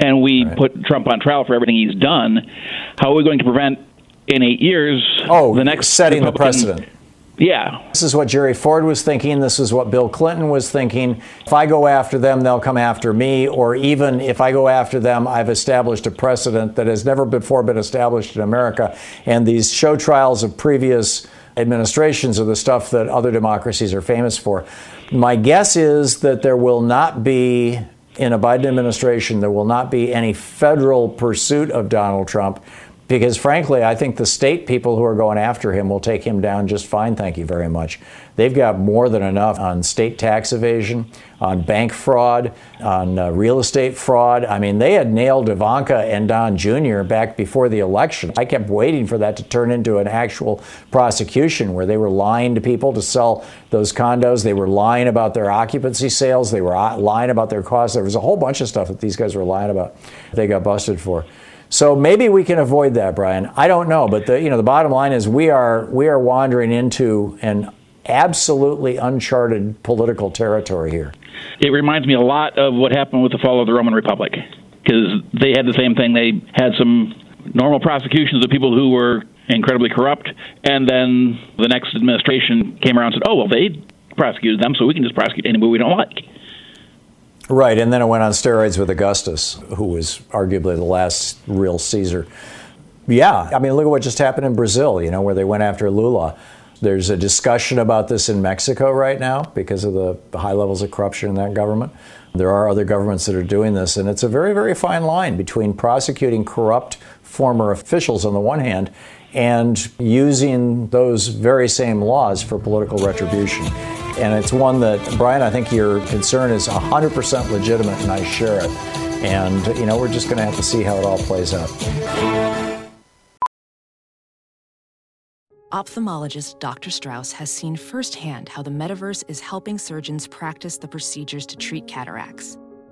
and we right. put Trump on trial for everything he's done, how are we going to prevent in eight years oh, the next setting Republican, the precedent? Yeah. This is what Jerry Ford was thinking. This is what Bill Clinton was thinking. If I go after them, they'll come after me. Or even if I go after them, I've established a precedent that has never before been established in America. And these show trials of previous administrations are the stuff that other democracies are famous for. My guess is that there will not be, in a Biden administration, there will not be any federal pursuit of Donald Trump. Because, frankly, I think the state people who are going after him will take him down just fine, thank you very much. They've got more than enough on state tax evasion, on bank fraud, on uh, real estate fraud. I mean, they had nailed Ivanka and Don Junior back before the election. I kept waiting for that to turn into an actual prosecution where they were lying to people to sell those condos. They were lying about their occupancy sales. They were lying about their costs. There was a whole bunch of stuff that these guys were lying about they got busted for. So maybe we can avoid that, Brian. I don't know. But the, you know, the bottom line is we are we are wandering into an absolutely uncharted political territory here. It reminds me a lot of what happened with the fall of the Roman Republic, because they had the same thing. They had some normal prosecutions of people who were incredibly corrupt. And then the next administration came around and said, oh, well, they prosecuted them, so we can just prosecute anybody we don't like. Right. And then it went on steroids with Augustus, who was arguably the last real Caesar. Yeah. I mean, look at what just happened in Brazil, you know, where they went after Lula. There's a discussion about this in Mexico right now because of the high levels of corruption in that government. There are other governments that are doing this. And it's a very, very fine line between prosecuting corrupt former officials on the one hand and using those very same laws for political retribution. And it's one that, Brian, I think your concern is one hundred percent legitimate, and I share it. And, you know, we're just going to have to see how it all plays out. Ophthalmologist Doctor Strauss has seen firsthand how the metaverse is helping surgeons practice the procedures to treat cataracts.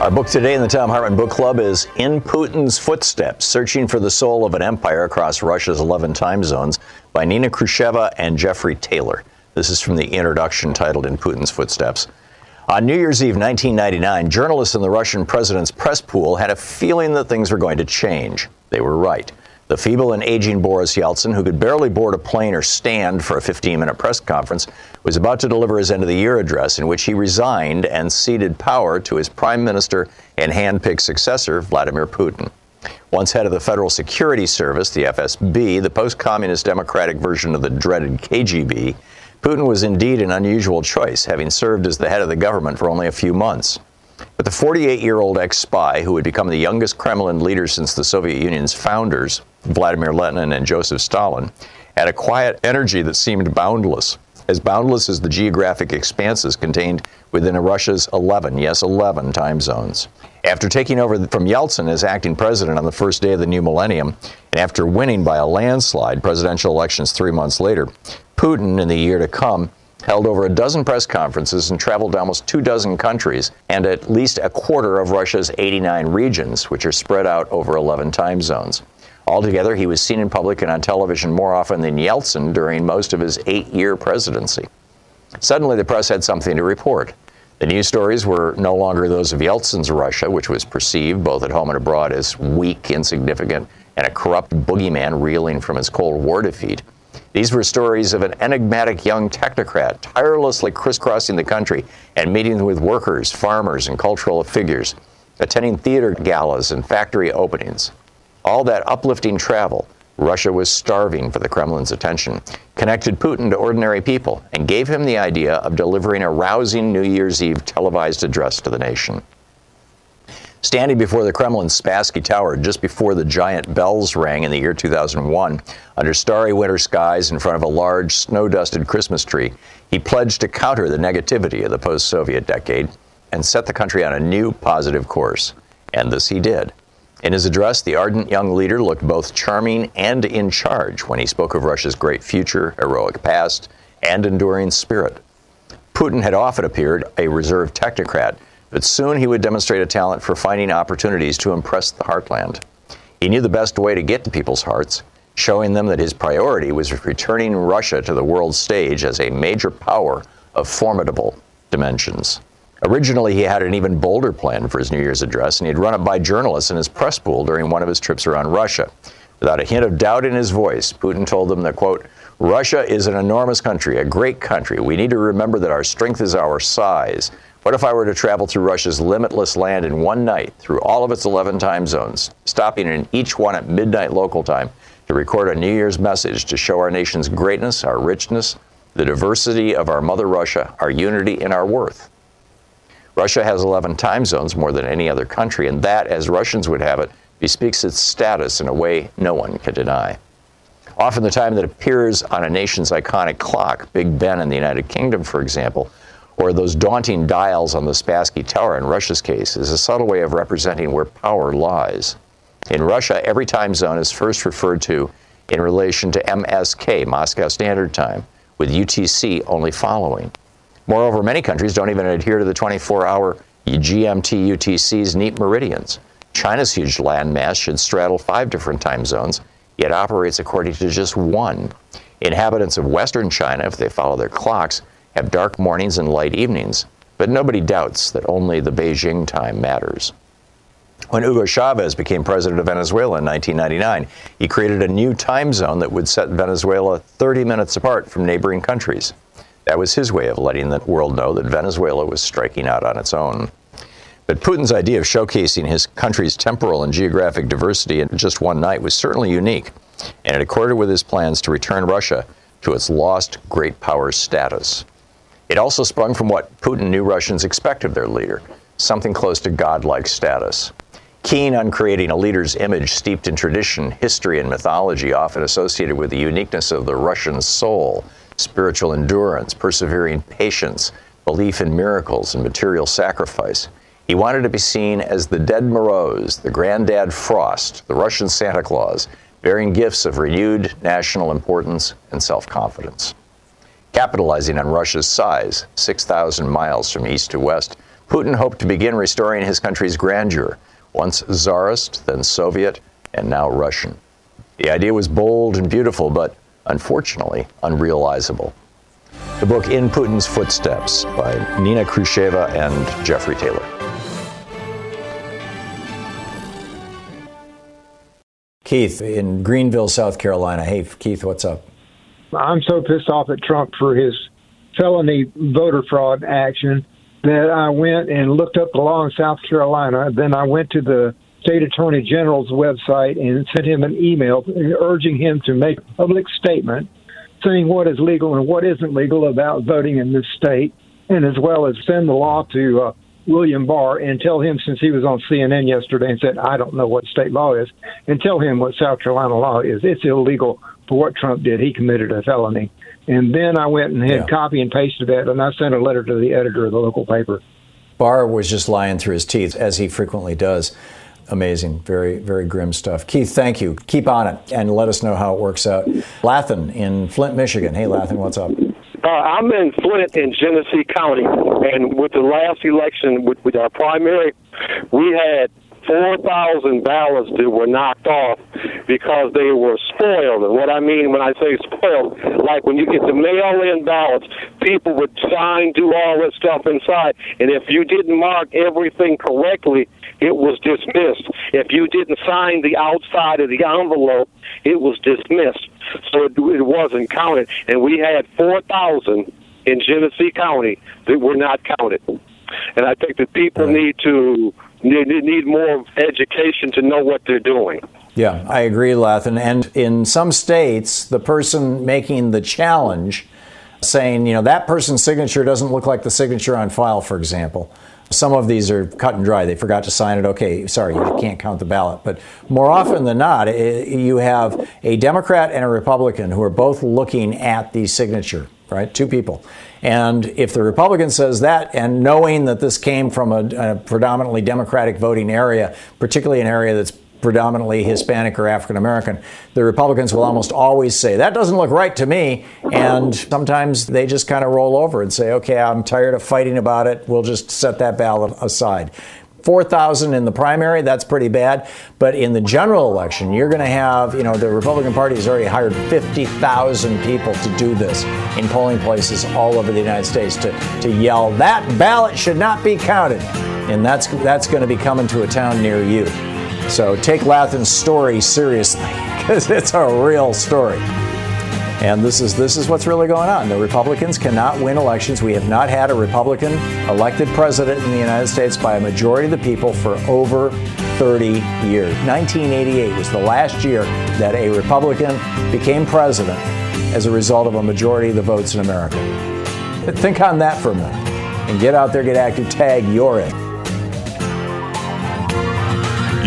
All Our book today in the Thom Hartmann Book Club is In Putin's Footsteps, Searching for the Soul of an Empire Across Russia's eleven Time Zones by Nina Khrushcheva and Jeffrey Taylor. This is from the introduction titled In Putin's Footsteps. On New Year's Eve nineteen ninety-nine, journalists in the Russian president's press pool had a feeling that things were going to change. They were right. The feeble and aging Boris Yeltsin, who could barely board a plane or stand for a fifteen-minute press conference, was about to deliver his end-of-the-year address in which he resigned and ceded power to his prime minister and hand-picked successor, Vladimir Putin. Once head of the Federal Security Service, the F S B, the post-communist democratic version of the dreaded K G B, Putin was indeed an unusual choice, having served as the head of the government for only a few months. But the forty-eight-year-old ex-spy, who had become the youngest Kremlin leader since the Soviet Union's founders, Vladimir Lenin and Joseph Stalin, had a quiet energy that seemed boundless, as boundless as the geographic expanses contained within Russia's eleven, yes, eleven time zones. After taking over from Yeltsin as acting president on the first day of the new millennium, and after winning by a landslide presidential elections three months later, Putin, in the year to come, held over a dozen press conferences and traveled to almost two dozen countries and at least a quarter of Russia's eighty-nine regions, which are spread out over eleven time zones. Altogether, he was seen in public and on television more often than Yeltsin during most of his eight-year presidency. Suddenly, the press had something to report. The news stories were no longer those of Yeltsin's Russia, which was perceived both at home and abroad as weak, insignificant, and a corrupt boogeyman reeling from his Cold War defeat. These were stories of an enigmatic young technocrat tirelessly crisscrossing the country and meeting with workers, farmers, and cultural figures, attending theater galas and factory openings. All that uplifting travel, Russia was starving for the Kremlin's attention, connected Putin to ordinary people, and gave him the idea of delivering a rousing New Year's Eve televised address to the nation. Standing before the Kremlin's Spassky Tower just before the giant bells rang in the year two thousand one, under starry winter skies in front of a large snow-dusted Christmas tree, he pledged to counter the negativity of the post-Soviet decade and set the country on a new positive course. And this he did. In his address, the ardent young leader looked both charming and in charge when he spoke of Russia's great future, heroic past, and enduring spirit. Putin had often appeared a reserved technocrat, but soon he would demonstrate a talent for finding opportunities to impress the heartland. He knew the best way to get to people's hearts, showing them that his priority was returning Russia to the world stage as a major power of formidable dimensions. Originally, he had an even bolder plan for his New Year's address, and he'd run it by journalists in his press pool during one of his trips around Russia. Without a hint of doubt in his voice, Putin told them that, quote, "Russia is an enormous country, a great country. We need to remember that our strength is our size. What if I were to travel through Russia's limitless land in one night, through all of its eleven time zones, stopping in each one at midnight local time to record a New Year's message to show our nation's greatness, our richness, the diversity of our mother Russia, our unity, and our worth? Russia has eleven time zones more than any other country, and that, as Russians would have it, bespeaks its status in a way no one can deny. Often the time that appears on a nation's iconic clock, Big Ben in the United Kingdom, for example, or those daunting dials on the Spassky Tower in Russia's case, is a subtle way of representing where power lies. In Russia, every time zone is first referred to in relation to M S K, Moscow Standard Time, with U T C only following. Moreover, many countries don't even adhere to the twenty-four hour G M T U T C's neat meridians. China's huge landmass should straddle five different time zones, yet operates according to just one. Inhabitants of Western China, if they follow their clocks, have dark mornings and light evenings, but nobody doubts that only the Beijing time matters. When Hugo Chavez became president of Venezuela in nineteen ninety-nine, he created a new time zone that would set Venezuela thirty minutes apart from neighboring countries. That was his way of letting the world know that Venezuela was striking out on its own. But Putin's idea of showcasing his country's temporal and geographic diversity in just one night was certainly unique, and it accorded with his plans to return Russia to its lost great power status. It also sprung from what Putin knew Russians expect of their leader, something close to godlike status. Keen on creating a leader's image steeped in tradition, history, and mythology, often associated with the uniqueness of the Russian soul, spiritual endurance, persevering patience, belief in miracles, and material sacrifice. He wanted to be seen as the Dead Moroz, the Granddad Frost, the Russian Santa Claus, bearing gifts of renewed national importance and self-confidence. Capitalizing on Russia's size, six thousand miles from east to west, Putin hoped to begin restoring his country's grandeur, once Tsarist, then Soviet, and now Russian. The idea was bold and beautiful, but unfortunately unrealizable. The book In Putin's Footsteps by Nina Khrushcheva and Jeffrey Taylor. Keith in Greenville, South Carolina. Hey, Keith, what's up? I'm so pissed off at Trump for his felony voter fraud action that I went and looked up the law in South Carolina. Then I went to the state attorney general's website and sent him an email urging him to make a public statement saying what is legal and what isn't legal about voting in this state, and as well as send the law to uh, William Barr and tell him, since he was on C N N yesterday and said, I don't know what state law is, and tell him what South Carolina law is. It's illegal for what Trump did. He committed a felony. And then I went and had yeah. copy and pasted that, and I sent a letter to the editor of the local paper. Barr was just lying through his teeth, as he frequently does. Amazing. Very, very grim stuff. Keith, thank you. Keep on it, and let us know how it works out. Lathan in Flint, Michigan. Hey, Lathan, what's up? Uh, I'm in Flint in Genesee County, and with the last election, with, with our primary, we had four thousand ballots that were knocked off because they were spoiled. And what I mean when I say spoiled, like when you get the mail-in ballots, people would sign, do all that stuff inside, and if you didn't mark everything correctly, it was dismissed. If you didn't sign the outside of the envelope, it was dismissed. So it, it wasn't counted. And we had four thousand in Genesee County that were not counted. And I think that people need to need, need more education to know what they're doing. Yeah, I agree, Lathan. And in some states, the person making the challenge saying, you know, that person's signature doesn't look like the signature on file, for example. Some of these are cut and dry. They forgot to sign it. Okay, sorry, you can't count the ballot. But more often than not, you have a Democrat and a Republican who are both looking at the signature, right? Two people. And if the Republican says that, and knowing that this came from a, a predominantly Democratic voting area, particularly an area that's predominantly Hispanic or African-American, the Republicans will almost always say, that doesn't look right to me. And sometimes they just kind of roll over and say, okay, I'm tired of fighting about it. We'll just set that ballot aside. four thousand in the primary, that's pretty bad. But in the general election, you're going to have, you know, the Republican Party has already hired fifty thousand people to do this in polling places all over the United States to, to yell, that ballot should not be counted. And that's that's going to be coming to a town near you. So take Lathan's story seriously, because it's a real story. And this is this is what's really going on. The Republicans cannot win elections. We have not had a Republican elected president in the United States by a majority of the people for over thirty years. nineteen eighty-eight was the last year that a Republican became president as a result of a majority of the votes in America. Think on that for a minute. And get out there, get active, tag, you're it.